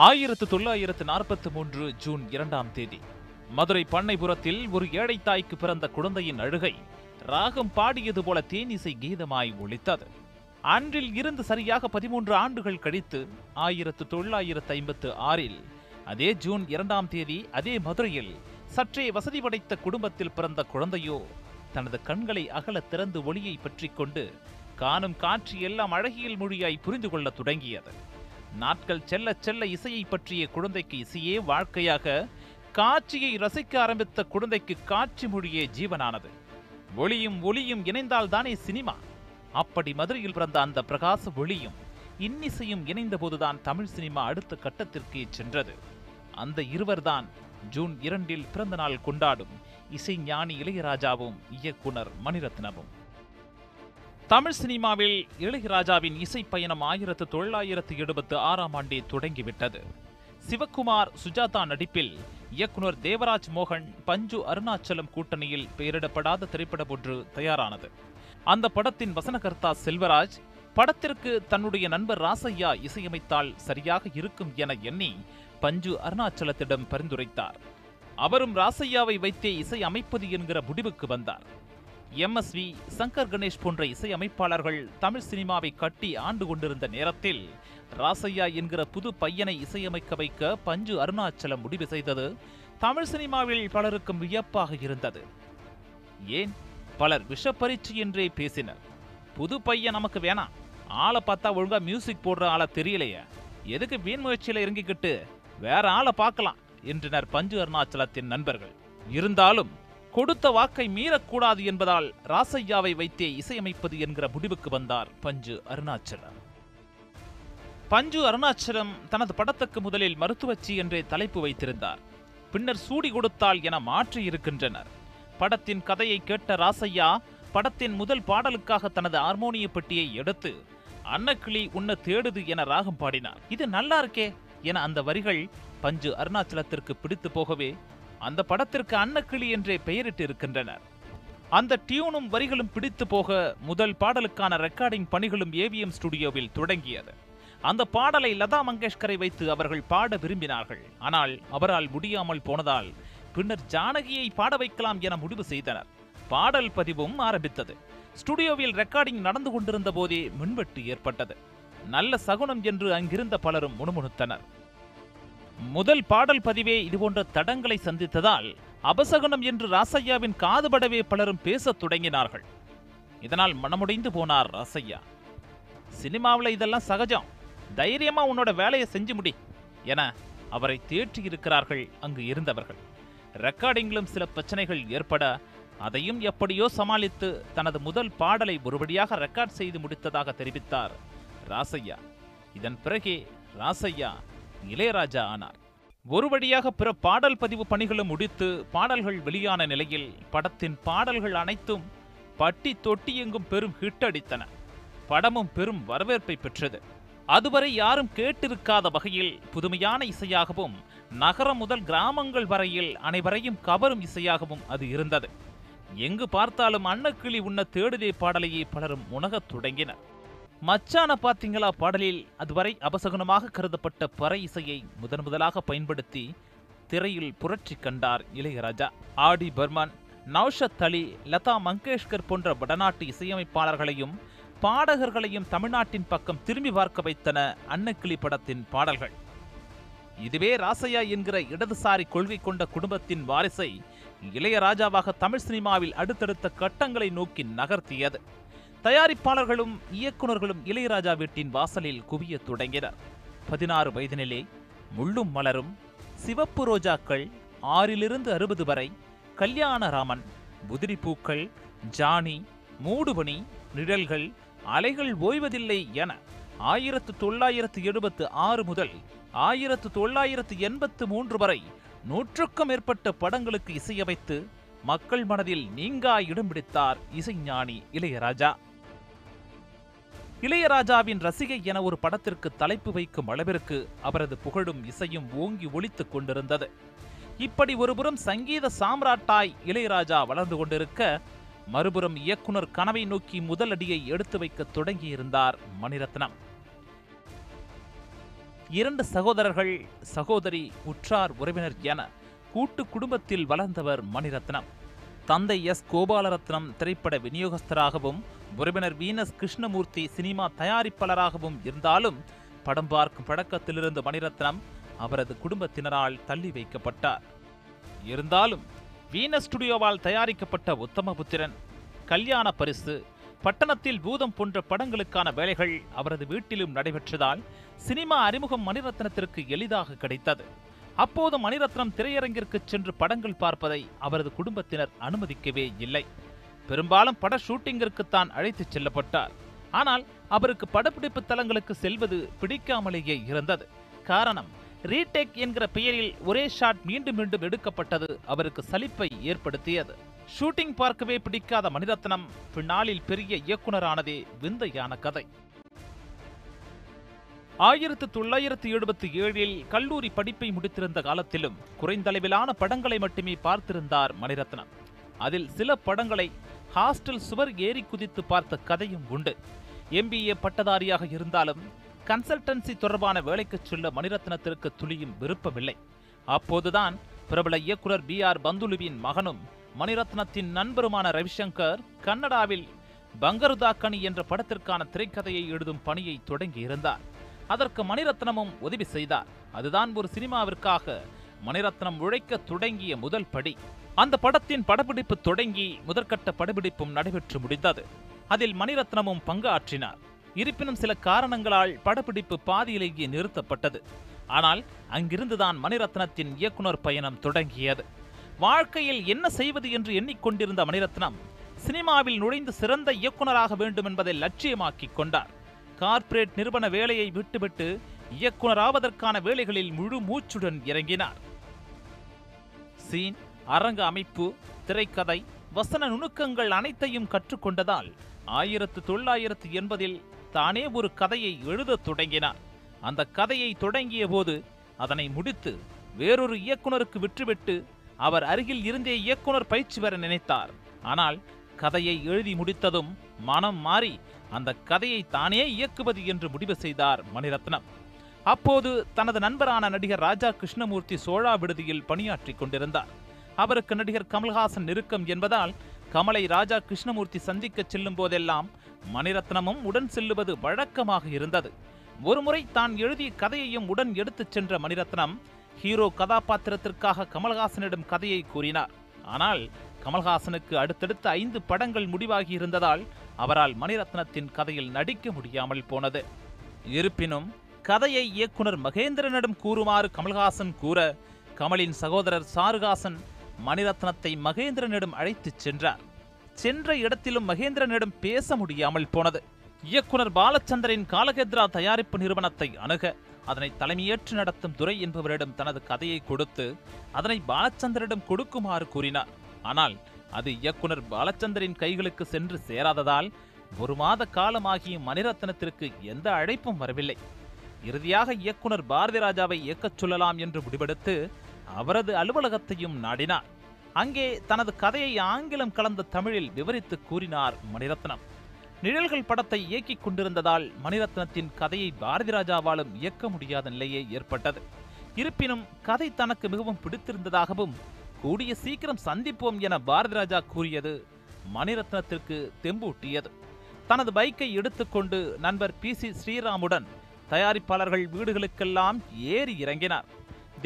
1943 June 2ஆம் தேதி மதுரை பண்ணைபுரத்தில் ஒரு ஏழை தாய்க்கு பிறந்த குழந்தையின் அழுகை ராகம் பாடியது போல தேனிசை கீதமாய் ஒலித்தது. அன்றில் இருந்து சரியாக 13 ஆண்டுகள் கழித்து 1956 அதே ஜூன் 2ஆம் தேதி அதே மதுரையில் சற்றே வசதி படைத்த குடும்பத்தில் பிறந்த குழந்தையோ தனது கண்களை அகல திறந்து ஒளியை பற்றி கொண்டு காணும் காட்சி எல்லாம் அழகியல் மொழியாய் புரிந்து கொள்ள தொடங்கியது. நாட்கள் செல்ல செல்ல இசையை பற்றிய குழந்தைக்கு இசையே வாழ்க்கையாக, காட்சியை ரசிக்க ஆரம்பித்த குழந்தைக்கு காட்சி மொழியே ஜீவனானது. ஒளியும் ஒளியும் இணைந்தால் தானே சினிமா. அப்படி மதுரையில் பிறந்த அந்த பிரகாச ஒளியும் இன்னிசையும் இணைந்த போதுதான் தமிழ் சினிமா அடுத்த கட்டத்திற்கே சென்றது. அந்த இருவர்தான் ஜூன் 2ல் பிறந்த நாள் கொண்டாடும் இசை ஞானி இளையராஜாவும் இயக்குனர் மணிரத்னமும். தமிழ் சினிமாவில் இளையராஜாவின் இசை பயணம் 1976ஆம் ஆண்டே தொடங்கிவிட்டது. சிவக்குமார், சுஜாதா நடிப்பில் இயக்குனர் தேவராஜ் மோகன், பஞ்சு அருணாச்சலம் கூட்டணியில் பெயரிடப்படாத திரைப்படம் ஒன்று தயாரானது. அந்த படத்தின் வசனகர்த்தா செல்வராஜ் படத்திற்கு தன்னுடைய நண்பர் ராசையா இசையமைத்தால் சரியாக இருக்கும் என எண்ணி பஞ்சு அருணாச்சலத்திடம் பரிந்துரைத்தார். அவரும் ராசையாவை வைத்தே இசை அமைப்பது என்கிற முடிவுக்கு வந்தார். MSV, சங்கர், கணேஷ் போன்ற இசையமைப்பாளர்கள் தமிழ் சினிமாவை கட்டி ஆண்டு கொண்டிருந்த நேரத்தில் ராசையா என்கிற புது பையனை இசையமைக்க வைக்க பஞ்சு அருணாச்சலம் முடிவு செய்தது தமிழ் சினிமாவில் பலருக்கும் வியப்பாக இருந்தது. ஏன், பலர் விஷப்பரீட்சி என்றே பேசினர். புது பையன் நமக்கு வேணாம், ஆளை பார்த்தா ஒழுங்கா மியூசிக் போடுற ஆளை தெரியலையே, எதுக்கு வீண் முயற்சியில இறங்கிக்கிட்டு வேற ஆளை பார்க்கலாம் என்றனர் பஞ்சு அருணாச்சலத்தின் நண்பர்கள். இருந்தாலும் கொடுத்த வாக்கை மீறக்கூடாது என்பதால் ராசையாவை வைத்தே இசையமைப்பது என்கிற முடிவுக்கு வந்தார் பஞ்சு அருணாச்சலம். பஞ்சு அருணாச்சலம் தனது படத்துக்கு முதலில் மருத்துவச்சி என்றே தலைப்பு வைத்திருந்தார். பின்னர் சூடி கொடுத்தால் என மாற்றி இருக்கின்றனர். படத்தின் கதையை கேட்ட ராசையா படத்தின் முதல் பாடலுக்காக தனது ஹார்மோனிய பெட்டியை எடுத்து அன்னக்கிளி உன்ன தேடுது என ராகம் பாடினார். இது நல்லா இருக்கே என அந்த வரிகள் பஞ்சு அருணாச்சலத்திற்கு பிடித்து போகவே அந்த படத்திற்கு அன்னக்கிளி என்றே பெயரிட்டு இருக்கின்றனர். அந்த டியூனும் வரிகளும் பிடித்து போக முதல் பாடலுக்கான ரெக்கார்டிங் பணிகளும் AVM ஸ்டுடியோவில் தொடங்கியது. அந்த பாடலை லதா மங்கேஷ்கரை வைத்து அவர்கள் பாட விரும்பினார்கள். ஆனால் அவரால் முடியாமல் போனதால் பின்னர் ஜானகியை பாட வைக்கலாம் என முடிவு செய்தனர். பாடல் பதிவும் ஆரம்பித்தது. ஸ்டுடியோவில் ரெக்கார்டிங் நடந்து கொண்டிருந்த போதே மின்வெட்டு ஏற்பட்டது. நல்ல சகுனம் என்று அங்கிருந்த பலரும் முணுமுணுத்தனர். முதல் பாடல் பதிவே இதுபோன்ற தடங்களை சந்தித்ததால் அபசகுனம் என்று ராசையாவின் காதுபடவே பலரும் பேசத் தொடங்கினார்கள். இதனால் மனமுடைந்து போனார் ராசையா. சினிமாவில் இதெல்லாம் சகஜம், தைரியமா உன்னோட வேலையை செஞ்சு முடி என அவரை தேற்றியிருக்கிறார்கள் அங்கு இருந்தவர்கள். ரெக்கார்டிங்கிலும் சில பிரச்சனைகள் ஏற்பட அதையும் எப்படியோ சமாளித்து தனது முதல் பாடலை ஒருபடியாக ரெக்கார்ட் செய்து முடித்ததாக தெரிவித்தார் ராசையா. இதன் பிறகே ராசையா இளையராஜா ஆனார். ஒருபடியாக பிற பாடல் பதிவு பணிகளும் முடித்து பாடல்கள் வெளியான நிலையில் படத்தின் பாடல்கள் அனைத்தும் பட்டி தொட்டி எங்கும் பெரும் ஹிட் அடித்தன. படமும் பெரும் வரவேற்பை பெற்றது. அதுவரை யாரும் கேட்டிருக்காத வகையில் புதுமையான இசையாகவும் நகரம் முதல் கிராமங்கள் வரையில் அனைவரையும் கவரும் இசையாகவும் அது இருந்தது. எங்கு பார்த்தாலும் அன்னக்கிளி உன்ன தேடுதே பாடலையே பலரும் உணகத் தொடங்கினர். மச்சான பார்த்தீங்களா பாடலில் அதுவரை அபசகுனமாக கருதப்பட்ட பறை இசையை முதன் முதலாக பயன்படுத்தி திரையில் புரட்சி கண்டார் இளையராஜா. ஆடி பர்மன், நவ்ஷத் அலி, லதா மங்கேஷ்கர் போன்ற வடநாட்டு இசையமைப்பாளர்களையும் பாடகர்களையும் தமிழ்நாட்டின் பக்கம் திரும்பி பார்க்க வைத்தன அன்னக்கிளி படத்தின் பாடல்கள். இதுவே ராசையா என்கிற இடதுசாரி கொள்கை கொண்ட குடும்பத்தின் வாரிசை இளையராஜாவாக தமிழ் சினிமாவில் அடுத்தடுத்த கட்டங்களை நோக்கி நகர்த்தியது. தயாரிப்பாளர்களும் இயக்குநர்களும் இளையராஜா வீட்டின் வாசலில் குவிய தொடங்கினர். 16 வயதினிலே முள்ளும் மலரும், சிவப்பு ரோஜாக்கள், 6லிருந்து 60 வரை, கல்யாணராமன், உதிரிப்பூக்கள், ஜானி, மூடுபணி, நிழல்கள், அலைகள் ஓய்வதில்லை என 1976 முதல் 1983 வரை 100க்கும் மேற்பட்ட படங்களுக்கு இசையமைத்து மக்கள் மனதில் நீங்கா இடம் பிடித்தார் இசைஞானி இளையராஜா. இளையராஜாவின் ரசிகை என ஒரு படத்திற்கு தலைப்பு வைக்கும் அளவிற்கு அவரது புகழும் இசையும் ஓங்கி ஒலித்துக் கொண்டிருந்தது. இப்படி ஒருபுறம் சங்கீத சாம்ராட்டாய் இளையராஜா வளர்ந்து கொண்டிருக்க, மறுபுறம் இயக்குனர் கனவை நோக்கி முதல் அடியை எடுத்து வைக்க தொடங்கியிருந்தார் மணிரத்னம். இரண்டு சகோதரர்கள், சகோதரி, உற்றார் உறவினர் என கூட்டு குடும்பத்தில் வளர்ந்தவர் மணிரத்னம். தந்தை எஸ் கோபாலரத்னம் திரைப்பட விநியோகஸ்தராகவும் உறவினர் வீனஸ் கிருஷ்ணமூர்த்தி சினிமா தயாரிப்பாளராகவும் இருந்தாலும் படம் பார்க்கும் பழக்கத்திலிருந்து மணிரத்னம் அவரது குடும்பத்தினரால் தள்ளி வைக்கப்பட்டார். இருந்தாலும் வீனஸ் ஸ்டுடியோவால் தயாரிக்கப்பட்ட உத்தமபுத்திரன், கல்யாண பரிசு, பட்டணத்தில் பூதம் போன்ற படங்களுக்கான வேலைகள் அவரது வீட்டிலும் நடைபெற்றதால் சினிமா அறிமுகம் மணிரத்னத்திற்கு எளிதாக கிடைத்தது. அப்போது மணிரத்னம் திரையரங்கிற்கு சென்று படங்கள் பார்ப்பதை அவரது குடும்பத்தினர் அனுமதிக்கவே இல்லை. பெரும்பாலும் பட ஷூட்டிங்கிற்கு தான் அழைத்துச் செல்லப்பட்டார். ஆனால் அவருக்கு படப்பிடிப்பு தலங்களுக்கு செல்வது பிடிக்காமலேயே இருந்தது. காரணம், ரீடேக் என்கிற பெயரில் ஒரே ஷாட் மீண்டும் மீண்டும் எடுக்கப்பட்டது அவருக்கு சலிப்பை ஏற்படுத்தியது. ஷூட்டிங் பார்க்கவே பிடிக்காத மணிரத்னம் பின்னாளில் பெரிய இயக்குனரானதே விந்தையான கதை. 1977 கல்லூரி படிப்பை முடித்திருந்த காலத்திலும் குறைந்தளவிலான படங்களை மட்டுமே பார்த்திருந்தார் மணிரத்னம். அதில் சில படங்களை ஹாஸ்டல் சுவர் ஏறி குதித்து பார்த்த கதையும் உண்டு. MBA பட்டதாரியாக இருந்தாலும் கன்சல்டன்சி தொடர்பான வேலைக்கு செல்ல மணிரத்னத்திற்கு துளியும் விருப்பமில்லை. அப்போதுதான் பிரபல இயக்குனர் BR பந்துலுவின் மகனும் மணிரத்னத்தின் நண்பருமான ரவிசங்கர் கன்னடாவில் பங்கருதாக்கணி என்ற படத்திற்கான திரைக்கதையை எழுதும் பணியை தொடங்கியிருந்தார். அதற்கு மணிரத்னமும் உதவி செய்தார். அதுதான் ஒரு சினிமாவிற்காக மணிரத்னம் உழைக்க தொடங்கிய முதல் படி. அந்த படத்தின் படப்பிடிப்பு தொடங்கி முதற்கட்ட படப்பிடிப்பும் நடைபெற்று முடிந்தது. அதில் மணிரத்னமும் பங்கு ஆற்றினார். இருப்பினும் சில காரணங்களால் படப்பிடிப்பு பாதியிலேயே நிறுத்தப்பட்டது. ஆனால் அங்கிருந்துதான் மணிரத்னத்தின் இயக்குனர் பயணம் தொடங்கியது. வாழ்க்கையில் என்ன செய்வது என்று எண்ணிக்கொண்டிருந்த மணிரத்னம் சினிமாவில் நுழைந்து சிறந்த இயக்குனராக வேண்டும் என்பதை லட்சியமாக்கி கொண்டார். கார்ப்பரேட் நிறுவன வேலையை விட்டுவிட்டு இயக்குனராவதற்கான வேலைகளில் முழு மூச்சுடன் இறங்கினார். சீன், அரங்க அமைப்பு, திரைக்கதை, வசன நுணுக்கங்கள் அனைத்தையும் கற்றுக்கொண்டதால் 1980 தானே ஒரு கதையை எழுதத் தொடங்கினார். அந்த கதையை தொடங்கிய போது அதனை முடித்து வேறொரு இயக்குனருக்கு விற்றுவிட்டு அவர் அருகில் இருந்தே இயக்குனர் பயிற்சி பெற நினைத்தார். ஆனால் கதையை எழுதி முடித்ததும் மனம் மாறி அந்த கதையை தானே இயக்குவது என்று முடிவு செய்தார் மணிரத்னம். அப்போது தனது நண்பரான நடிகர் ராஜா கிருஷ்ணமூர்த்தி சோழா விடுதியில் பணியாற்றி கொண்டிருந்தார். அவருக்கு நடிகர் கமல்ஹாசன் நெருக்கம் என்பதால் கமலை ராஜா கிருஷ்ணமூர்த்தி சந்திக்க செல்லும் போதெல்லாம் மணிரத்னமும் உடன் செல்லுவது வழக்கமாக இருந்தது. ஒருமுறை தான் எழுதிய கதையையும் உடன் எடுத்துச் சென்ற மணிரத்னம் ஹீரோ கதாபாத்திரத்திற்காக கமல்ஹாசனிடம் கதையை கூறினார். ஆனால் கமல்ஹாசனுக்கு அடுத்தடுத்த 5 படங்கள் முடிவாகி இருந்ததால் அவரால் மணிரத்னத்தின் கதையில் நடிக்க முடியாமல் போனது. இருப்பினும் கதையை இயக்குனர் மகேந்திரனிடம் கூறுமாறு கமல்ஹாசன் கூற கமலின் சகோதரர் சாருகாசன் மணிரத்னத்தை மகேந்திரனிடம் அழைத்துச் சென்றார். சென்ற இடத்திலும் மகேந்திரனிடம் பேச முடியாமல் போனது. இயக்குனர் பாலச்சந்திரன் காலகெத்ரா தயாரிப்பு நிறுவனத்தை அணுக அதனை தலைமையேற்று நடத்தும் துரை என்பவரிடம் தனது கதையை கொடுத்து அதனை பாலச்சந்திரனிடம் கொடுக்குமாறு கூறினார். ஆனால் அது இயக்குனர் பாலச்சந்திரன் கைகளுக்கு சென்று சேராததால் 1 மாத காலமாகிய மணிரத்னத்திற்கு எந்த அழைப்பும் வரவில்லை. இறுதியாக இயக்குனர் பாரதி ராஜாவை இயக்கச் சொல்லலாம் என்று முடிவெடுத்து அவரது அலுவலகத்தையும் நாடினார். அங்கே தனது கதையை ஆங்கிலம் கலந்த தமிழில் விவரித்து கூறினார் மணிரத்னம். நிழல்கள் படத்தை இயக்கிக் கொண்டிருந்ததால் மணிரத்னத்தின் கதையை பாரதி ராஜாவாலும் இயக்க முடியாத நிலையே ஏற்பட்டது. இருப்பினும் கதை தனக்கு மிகவும் பிடித்திருந்ததாகவும் கூடிய சீக்கிரம் சந்திப்போம் என பாரதி ராஜா கூறியது மணிரத்னத்திற்கு தெம்பூட்டியது. தனது பைக்கை எடுத்துக்கொண்டு நண்பர் PC ஸ்ரீராமுடன் தயாரிப்பாளர்கள் வீடுகளுக்கெல்லாம் ஏறி இறங்கினார்.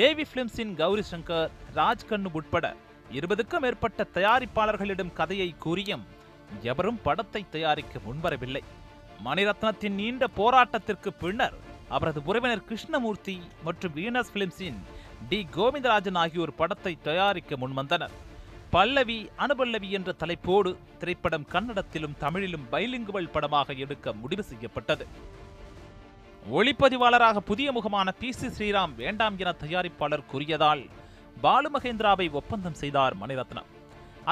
தேவி பிலிம்ஸின் கௌரி சங்கர், ராஜ்கன்னு உட்பட 20க்கும் மேற்பட்ட தயாரிப்பாளர்களிடம் கதையை கூறியும் எவரும் படத்தை தயாரிக்க முன்வரவில்லை. மணிரத்னத்தின் நீண்ட போராட்டத்திற்கு பின்னர் அவரது உறவினர் கிருஷ்ணமூர்த்தி மற்றும் வீனஸ் பிலிம்ஸின் டி கோவிந்தராஜன் ஆகியோர் படத்தை தயாரிக்க முன்வந்தனர். பல்லவி அனுபல்லவி என்ற தலைப்போடு திரைப்படம் கன்னடத்திலும் தமிழிலும் பைலிங்குவல் படமாக எடுக்க முடிவு செய்யப்பட்டது. ஒளிப்பதிவாளராக புதிய முகமான PC ஸ்ரீராம் வேண்டாம் என தயாரிப்பாளர் கூறியதால் பாலு மகேந்திராவை ஒப்பந்தம் செய்தார் மணிரத்னம்.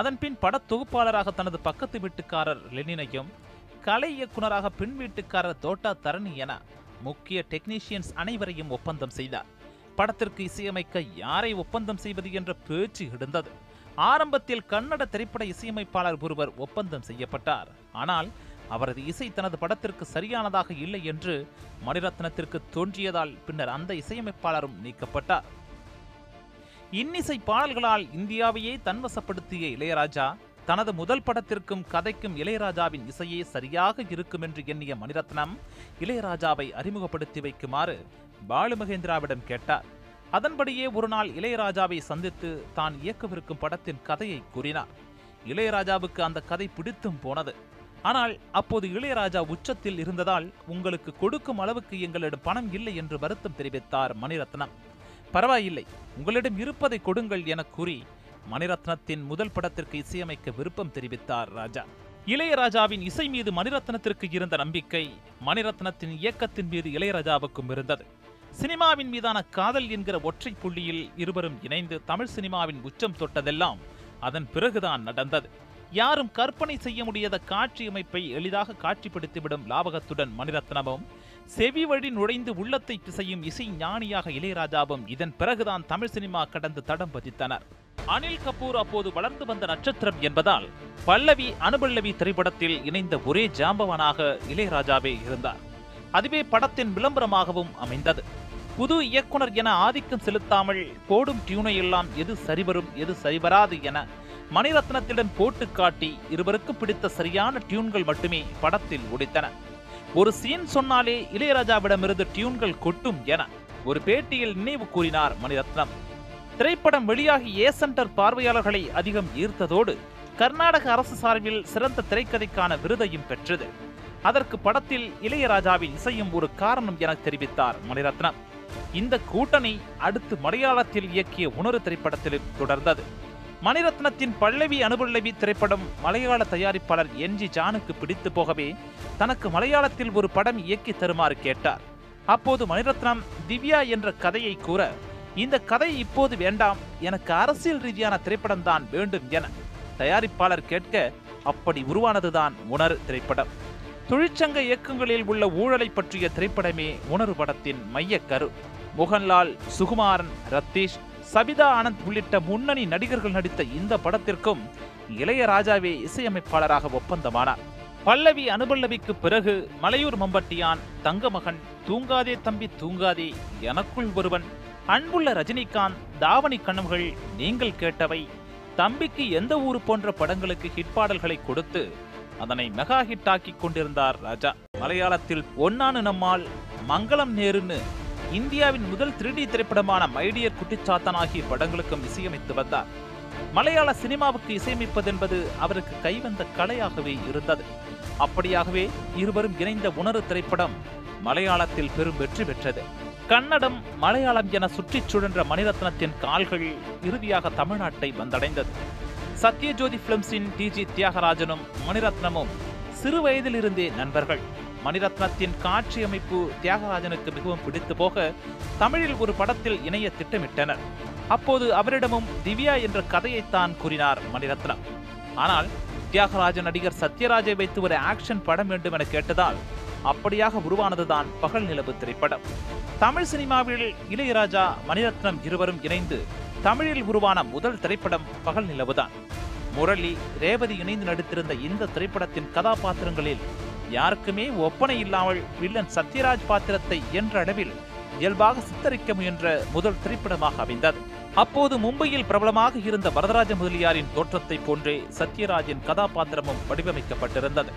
அதன்பின் பட தொகுப்பாளராக தனது பக்கத்து வீட்டுக்காரர் லெனினையும், கலை இயக்குனராக பின் வீட்டுக்காரர் தோட்டா தரணி என முக்கிய டெக்னீஷியன்ஸ் அனைவரையும் ஒப்பந்தம் செய்தார். படத்திற்கு இசையமைக்க யாரை ஒப்பந்தம் செய்வது என்ற பேச்சு எழுந்தது. ஆரம்பத்தில் கன்னட திரைப்பட இசையமைப்பாளர் ஒருவர் ஒப்பந்தம் செய்யப்பட்டார். ஆனால் அவரது இசை தனது படத்திற்கு சரியானதாக இல்லை என்று மணிரத்னத்திற்கு தோன்றியதால் பின்னர் அந்த இசையமைப்பாளரும் நீக்கப்பட்டார். இன்னிசை பாடல்களால் இந்தியாவையே தன்வசப்படுத்திய இளையராஜா தனது முதல் படத்திற்கும் கதைக்கும் இளையராஜாவின் இசையே சரியாக இருக்கும் என்று எண்ணிய மணிரத்னம் இளையராஜாவை அறிமுகப்படுத்தி வைக்குமாறு பாலு மகேந்திராவிடம் கேட்டார். அதன்படியே ஒரு நாள் இளையராஜாவை சந்தித்து தான் இயக்கவிருக்கும் படத்தின் கதையை கூறினார். இளையராஜாவுக்கு அந்த கதை பிடித்தும் போனது. ஆனால் அப்போது இளையராஜா உச்சத்தில் இருந்ததால் உங்களுக்கு கொடுக்கும் அளவுக்கு எங்களிடம் பணம் இல்லை என்று வருத்தம் தெரிவித்தார் மணிரத்னம். பரவாயில்லை, உங்களிடம் இருப்பதை கொடுங்கள் என கூறி மணிரத்னத்தின் முதல் படத்திற்கு இசையமைக்க விருப்பம் தெரிவித்தார் ராஜா. இளையராஜாவின் இசை மீது மணிரத்னத்திற்கு இருந்த நம்பிக்கை மணிரத்னத்தின் இயக்கத்தின் மீது இளையராஜாவுக்கும் இருந்தது. சினிமாவின் மீதான காதல் என்கிற ஒற்றை புள்ளியில் இருவரும் இணைந்து தமிழ் சினிமாவின் உச்சம் தொட்டதெல்லாம் அதன் பிறகுதான் நடந்தது. யாரும் கற்பனை செய்ய முடியாத காட்சியமைப்பை எளிதாக காட்சிப்படுத்திவிடும் லாபகத்துடன் மணிரத்னமும், செவி வழி நுழைந்து உள்ளத்தை பிசையும் இசை ஞானியாக இளையராஜாவும் இதன் பிறகுதான் தமிழ் சினிமா கடந்து தடம் பதித்தனர். அனில் கபூர் அப்போது வளர்ந்து வந்த நட்சத்திரம் என்பதால் பல்லவி அனுபல்லவி திரைப்படத்தில் இணைந்த ஒரே ஜாம்பவனாக இளையராஜாவே இருந்தார். அதுவே படத்தின் விளம்பரமாகவும் அமைந்தது. புது இயக்குனர் என ஆதிக்கம் செலுத்தாமல் போடும் டியூனை எல்லாம் எது சரிவரும் எது சரிவராது என மணிரத்னத்திடம் போட்டு காட்டி இருவருக்கு பிடித்த சரியான டியூன்கள் மட்டுமே படத்தில் ஒடித்தன. ஒரு சீன் சொன்னாலே இளையராஜாவிடமிருந்து டியூன்கள் கொட்டும் என ஒரு பேட்டியில் நினைவு கூறினார் மணிரத்னம். திரைப்படம் வெளியாகி ஏ சென்டர் பார்வையாளர்களை அதிகம் ஈர்த்ததோடு கர்நாடக அரசு சார்பில் சிறந்த திரைக்கதைக்கான விருதையும் பெற்றது. அதற்கு படத்தில் இளையராஜாவின் இசையும் ஒரு காரணம் என தெரிவித்தார் மணிரத்னம். இந்த கூட்டணி அடுத்து மலையாளத்தில் இயக்கிய உணர்வு திரைப்படத்திலும் தொடர்ந்தது. மணிரத்னத்தின் பல்லவி அனுபல்லவி திரைப்படம் மலையாள தயாரிப்பாளர் என் ஜி ஜானுக்கு பிடித்து போகவே தனக்கு மலையாளத்தில் ஒரு படம் இயக்கி தருமாறு கேட்டார். அப்போது மணிரத்னம் திவ்யா என்ற கதையை கூற, இந்த கதை இப்போது வேண்டாம், எனக்கு அரசியல் ரீதியான திரைப்படம் தான் வேண்டும் என தயாரிப்பாளர் கேட்க அப்படி உருவானதுதான் உணர் திரைப்படம். தொழிற்சங்க இயக்கங்களில் உள்ள ஊழலை பற்றிய திரைப்படமே உணர் படத்தின் மையக்கரு. மோகன்லால், சுகுமாரன், ரத்தீஷ், சபிதா ஆனந்த் உள்ளிட்ட முன்னணி நடிகர்கள் நடித்த இந்த படத்திற்கும் இளையராஜாவே இசையமைப்பாளராக ஒப்பந்தமானார். பல்லவி அனுபல்லவிக்கு பிறகு மலையூர் மம்பட்டியான், தங்கமகன், தூங்காதே தம்பி தூங்காதே, எனக்குள் ஒருவன், அன்புள்ள ரஜினிகாந்த், தாவணி கனவுகள், நீங்கள் கேட்டவை, தம்பிக்கு எந்த ஊரு போன்ற படங்களுக்கு ஹிட் பாடல்களை கொடுத்து அதனை மெகா ஹிட் ஆக்கி கொண்டிருந்தார் ராஜா. மலையாளத்தில் ஒன்னானு நம்மால், மங்களம் நேருன்னு இந்தியாவின் முதல் 3D திரைப்படமான மைடியர் குட்டிச்சாத்தான் ஆகிய படங்களுக்கும் இசையமைத்து வந்தார். மலையாள சினிமாவுக்கு இசையமைப்பது என்பது அவருக்கு கைவந்த கலையாகவே இருந்தது. அப்படியாகவே இருவரும் இணைந்த உணர்வு திரைப்படம் மலையாளத்தில் பெரும் வெற்றி பெற்றது. கன்னடம், மலையாளம் என சுற்றி சுழன்ற மணிரத்னத்தின் கால்கள் இறுதியாக தமிழ்நாட்டை வந்தடைந்தது. சத்யஜோதி பிலிம்ஸின் டிஜி தியாகராஜனும் மணிரத்னமும் சிறு வயதிலிருந்தே நண்பர்கள். மணிரத்னத்தின் காட்சியமைப்பு தியாகராஜனுக்கு மிகவும் பிடித்து போக தமிழில் ஒரு படத்தில் இணைய திட்டமிட்டனர். அப்போது அவரிடமும் திவ்யா என்ற கதையைத்தான் கூறினார் மணிரத்னம். ஆனால் தியாகராஜன் நடிகர் சத்யராஜை வைத்து ஒரு ஆக்ஷன் படம் வேண்டும் என கேட்டதால் அப்படியாக உருவானதுதான் பகல் நிலவு திரைப்படம். தமிழ் சினிமாவில் இளையராஜா மணிரத்னம் இருவரும் இணைந்து தமிழில் உருவான முதல் திரைப்படம் பகல் நிலவுதான். முரளி, ரேவதி இணைந்து நடித்திருந்த இந்த திரைப்படத்தின் கதாபாத்திரங்களில் யாருக்குமே ஒப்பனை இல்லாமல் வில்லன் சத்யராஜ் பாத்திரத்தை என்ற அளவில் இயல்பாக சித்தரிக்க முயன்ற முதல் திரைப்படமாக அமைந்தது. அப்போது மும்பையில் பிரபலமாக இருந்த வரதராஜ முதலியாரின் தோற்றத்தை போன்றே சத்யராஜின் கதாபாத்திரமும் வடிவமைக்கப்பட்டிருந்தது.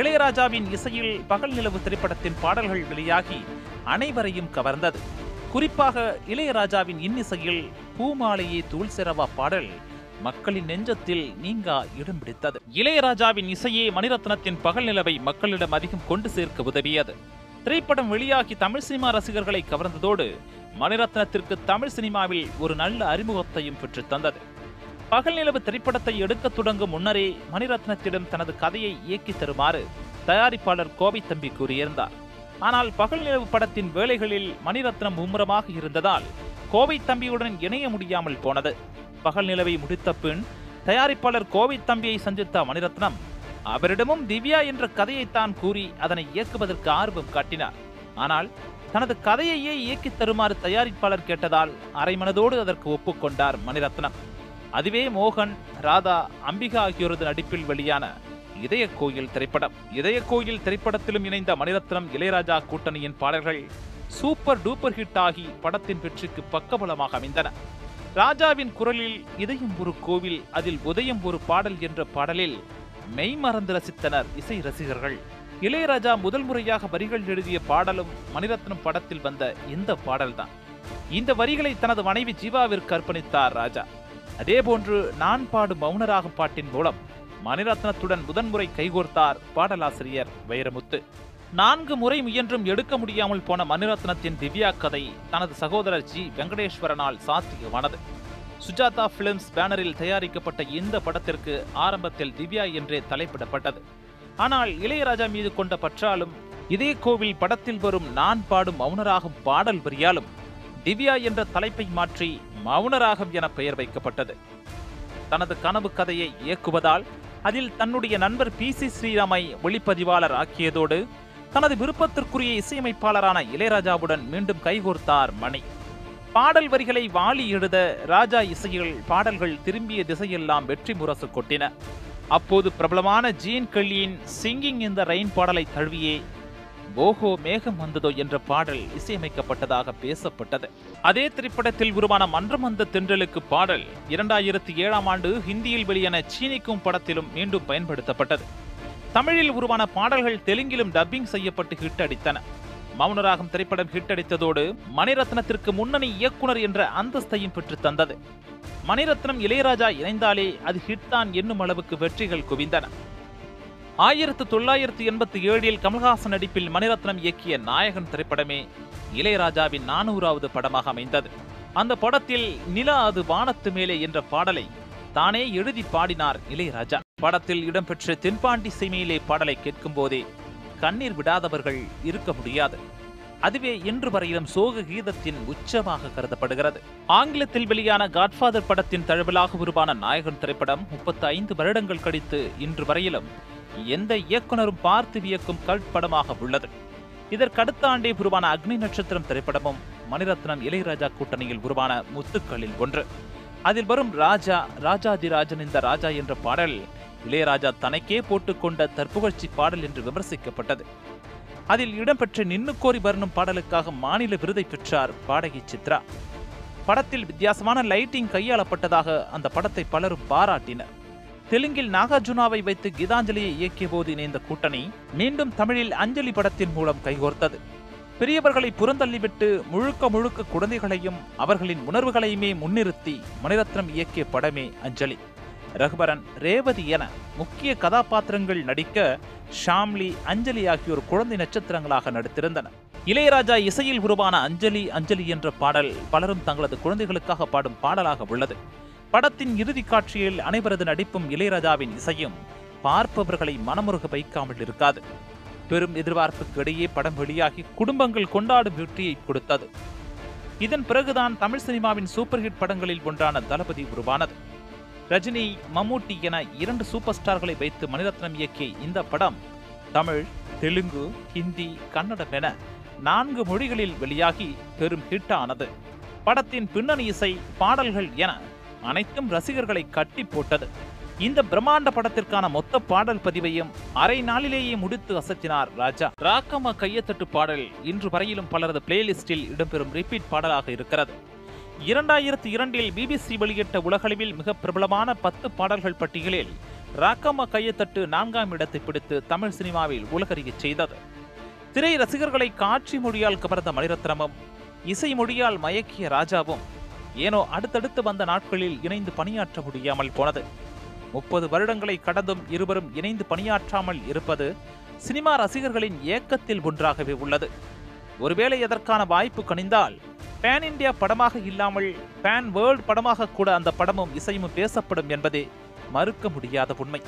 இளையராஜாவின் இசையில் பகல் நிலவு திரைப்படத்தின் பாடல்கள் வெளியாகி அனைவரையும் கவர்ந்தது. குறிப்பாக இளையராஜாவின் இன்னிசையில் பூமாலையே தூள் சிரவா பாடல் மக்களின் நெஞ்சத்தில் நீங்கா இடம் பிடித்தது. இளையராஜாவின் இசையே மணிரத்னத்தின் பகல் நிலவை மக்களிடம் அதிகம் கொண்டு சேர்க்க உதவியது. திரைப்படம் வெளியாகி தமிழ் சினிமா ரசிகர்களை கவர்ந்ததோடு மணிரத்னத்திற்கு தமிழ் சினிமாவில் ஒரு நல்ல அறிமுகத்தையும் பெற்று தந்தது. பகல் நிலவு திரைப்படத்தை எடுக்க தொடங்கும் முன்னரே மணிரத்னத்திடம் தனது கதையை இயக்கி தருமாறு தயாரிப்பாளர் கோவை தம்பி கூறியிருந்தார். ஆனால் பகல் நிலவு படத்தின் வேலைகளில் மணிரத்னம் மும்முரமாக இருந்ததால் கோவை தம்பியுடன் இணைய முடியாமல் போனது. பகல் நிலவை முடித்த பின் தயாரிப்பாளர் கோவை தம்பியை சந்தித்த மணிரத்னம் அவரிடமும் திவ்யா என்ற கதையைத்தான் கூறி அதனை இயக்குவதற்கு ஆர்வம் காட்டினார். ஆனால் தனது கதையையே இயக்கி தருமாறு தயாரிப்பாளர் கேட்டதால் அரைமனதோடு அதற்கு ஒப்புக்கொண்டார் மணிரத்னம். அதுவே மோகன், ராதா, அம்பிகா ஆகியோரது நடிப்பில் வெளியான இதயக்கோயில் திரைப்படம். இதயக்கோயில் திரைப்படத்திலும் இணைந்த மணிரத்னம் இளையராஜா கூட்டணியின் பாடல்கள் சூப்பர் டூப்பர் ஹிட் ஆகி படத்தின் வெற்றிக்கு பக்கபலமாக அமைந்தன. ராஜாவின் குரலில் இதயம் ஒரு கோவில், அதில் உதயம் ஒரு பாடல் என்ற பாடலில் மெய்மறந்து ரசித்தனர் இசை ரசிகர்கள். இளையராஜா முதல் முறையாக வரிகள் எழுதிய பாடலும் மணிரத்னம் படத்தில் வந்த இந்த பாடல்தான். இந்த வரிகளை தனது மனைவி ஜீவாவிற்கு அர்ப்பணித்தார் ராஜா. அதேபோன்று நான் பாடும் மௌனராகம் பாட்டின் மூலம் மணிரத்னத்துடன் முதன்முறை கைகோர்த்தார் பாடலாசிரியர் வைரமுத்து. 4 முறை முயன்றும் எடுக்க முடியாமல் போன மணிரத்னத்தின் திவ்யா கதை தனது சகோதரர் ஜி வெங்கடேஸ்வரனால் சாத்தியமானது. சுஜாதா பிலிம்ஸ் பேனரில் தயாரிக்கப்பட்ட இந்த படத்திற்கு ஆரம்பத்தில் திவ்யா என்றே தலைப்பிடப்பட்டது. ஆனால் இளையராஜா மீது கொண்ட பற்றாலும் இதயக்கோவில் படத்தில் வரும் நான் பாடும் மௌனராகம் பாடல் வரியாலும் திவ்யா என்ற தலைப்பை மாற்றி மௌனராகம் என பெயர் வைக்கப்பட்டது. தனது கனவு கதையை இயக்குவதால் அதில் தன்னுடைய நண்பர் PC ஸ்ரீராமை ஒளிப்பதிவாளர் ஆக்கியதோடு தனது விருப்பத்திற்குரிய இசையமைப்பாளரான இளையராஜாவுடன் மீண்டும் கைகோர்த்தார் மணி. பாடல் வரிகளை வாலி எழுத ராஜா இசையில் பாடல்கள் திரும்பிய திசையெல்லாம் வெற்றி முரசு கொட்டின. அப்போது பிரபலமான ஜீன் கல்லியின் சிங்கிங் இன் த ரெயின் பாடலை தழுவியே ஓஹோ மேகம் வந்ததோ என்ற பாடல் இசையமைக்கப்பட்டதாக பேசப்பட்டது. அதே திரைப்படத்தில் உருவான மன்றம் வந்த தென்றலுக்கு பாடல் 2007ஆம் ஆண்டு ஹிந்தியில் வெளியான சீனிக்கும் படத்திலும் மீண்டும் பயன்படுத்தப்பட்டது. தமிழில் உருவான பாடல்கள் தெலுங்கிலும் டப்பிங் செய்யப்பட்டு ஹிட் அடித்தன. மௌனராகம் திரைப்படம் ஹிட் அடித்ததோடு மணிரத்னத்திற்கு முன்னணி இயக்குனர் என்ற அந்தஸ்தையும் பெற்று தந்தது. மணிரத்னம் இளையராஜா இணைந்தாலே அது ஹிட் தான் என்னும் அளவுக்கு வெற்றிகள் குவிந்தன. 1987இல் கமல்ஹாசன் நடிப்பில் மணிரத்னம் இயக்கிய நாயகன் திரைப்படமே இளையராஜாவின் 400வது படமாக அமைந்தது. அந்த படத்தில் நிலா அது வானத்து மேலே என்ற பாடலை தானே எழுதி பாடினார் இளையராஜா. படத்தில் இடம்பெற்ற தென்பாண்டி சீமையிலே பாடலை கேட்கும் போதே கண்ணீர் விடாதவர்கள் இருக்க முடியாது. அதுவே இன்று வரையிலும் சோக கீதத்தின் உச்சமாக கருதப்படுகிறது. ஆங்கிலத்தில் வெளியான காட்ஃபாதர் படத்தின் தழுவலாக உருவான நாயகன் திரைப்படம் 35 வருடங்கள் கழித்து இன்று வரையிலும் எந்த இயக்குனரும் பார்த்து வியக்கும் கல்ட் படமாக உள்ளது. இதற்கடுத்த ஆண்டே உருவான அக்னி நட்சத்திரம் திரைப்படமும் மணிரத்னம் இளையராஜா கூட்டணியில் உருவான முத்துக்களில் ஒன்று. அதில் வரும் ராஜா ராஜாதிராஜன் இந்த ராஜா என்ற பாடல் இளையராஜா தனக்கே போட்டுக்கொண்ட தற்புகழ்ச்சி பாடல் என்று விமர்சிக்கப்பட்டது. அதில் இடம்பெற்ற நின்னு கோரி வரணும் பாடலுக்காக மாநில விருதை பெற்றார் பாடகி சித்ரா. படத்தில் வித்தியாசமான லைட்டிங் கையாளப்பட்டதாக அந்த படத்தை பலரும் பாராட்டினர். தெலுங்கில் நாகார்ஜுனாவை வைத்து கீதாஞ்சலியை இயக்கிய போது இணைந்த கூட்டணி மீண்டும் தமிழில் அஞ்சலி படத்தின் மூலம் கைகோர்த்தது. பெரியவர்களை புறந்தள்ளிவிட்டு முழுக்க குழந்தைகளையும் அவர்களின் உணர்வுகளையுமே முன்னிறுத்தி மணிரத்னம் இயக்கிய படமே அஞ்சலி. ரகுபரன், ரேவதி என முக்கிய கதாபாத்திரங்கள் நடிக்க ஷாம்லி, அஞ்சலி ஆகியோர் குழந்தை நட்சத்திரங்களாக நடித்திருந்தனர். இளையராஜா இசையில் உருவான அஞ்சலி அஞ்சலி என்ற பாடல் பலரும் தங்களது குழந்தைகளுக்காக பாடும் பாடலாக உள்ளது. படத்தின் இறுதி காட்சியில் அனைவரது நடிப்பும் இளையராஜாவின் இசையும் பார்ப்பவர்களை மனமுருக வைக்காமல் இருக்காது. பெரும் எதிர்பார்ப்புக்கு இடையே படம் வெளியாகி குடும்பங்கள் கொண்டாடும் வெற்றியை கொடுத்தது. இதன் பிறகுதான் தமிழ் சினிமாவின் சூப்பர் ஹிட் படங்களில் ஒன்றான தளபதி உருவானது. ரஜினி, மம்முட்டி என 2 சூப்பர் ஸ்டார்களை வைத்து மணிரத்னம் இயக்கிய இந்த படம் தமிழ், தெலுங்கு, ஹிந்தி, கன்னடம் என 4 மொழிகளில் வெளியாகி பெரும் ஹிட் ஆனது. படத்தின் பின்னணி இசை, பாடல்கள் என அனைத்தும் ரசிகர்களை கட்டி போட்டது. இந்த பிரம்மாண்ட படத்திற்கான மொத்த பாடல் பதிவையும் அரை நாளிலேயே முடித்து அசத்தினார் ராஜா. ராக்கம்மா கையத்தட்டு பாடல் இன்று வரையிலும் பலரது பிளேலிஸ்டில் இடம்பெறும் ரிப்பீட் பாடலாக இருக்கிறது. 2002இல் BBC வெளியிட்ட உலகளவில் மிக பிரபலமான 10 பாடல்கள் பட்டியலில் ராக்கம்மா கையத்தட்டு 4ஆம் இடத்தை பிடித்து தமிழ் சினிமாவில் உலகறிய செய்தது. திரை ரசிகர்களை காட்சி மொழியால் கவர்ந்த மணிரத்னமும் இசை மொழியால் மயக்கிய ராஜாவும் ஏனோ அடுத்தடுத்து வந்த நாட்களில் இணைந்து பணியாற்ற முடியாமல் போனது. 30 வருடங்களை கடந்தும் இருவரும் இணைந்து பணியாற்றாமல் இருப்பது சினிமா ரசிகர்களின் ஏக்கத்தில் ஒன்றாகவே உள்ளது. ஒருவேளை அதற்கான வாய்ப்பு கணிந்தால் பேன் இண்டியா படமாக இல்லாமல் பேன் வேர்ல்ட் படமாக கூட அந்த படமும் இசையும் பேசப்படும் என்பதே மறுக்க முடியாத உண்மை.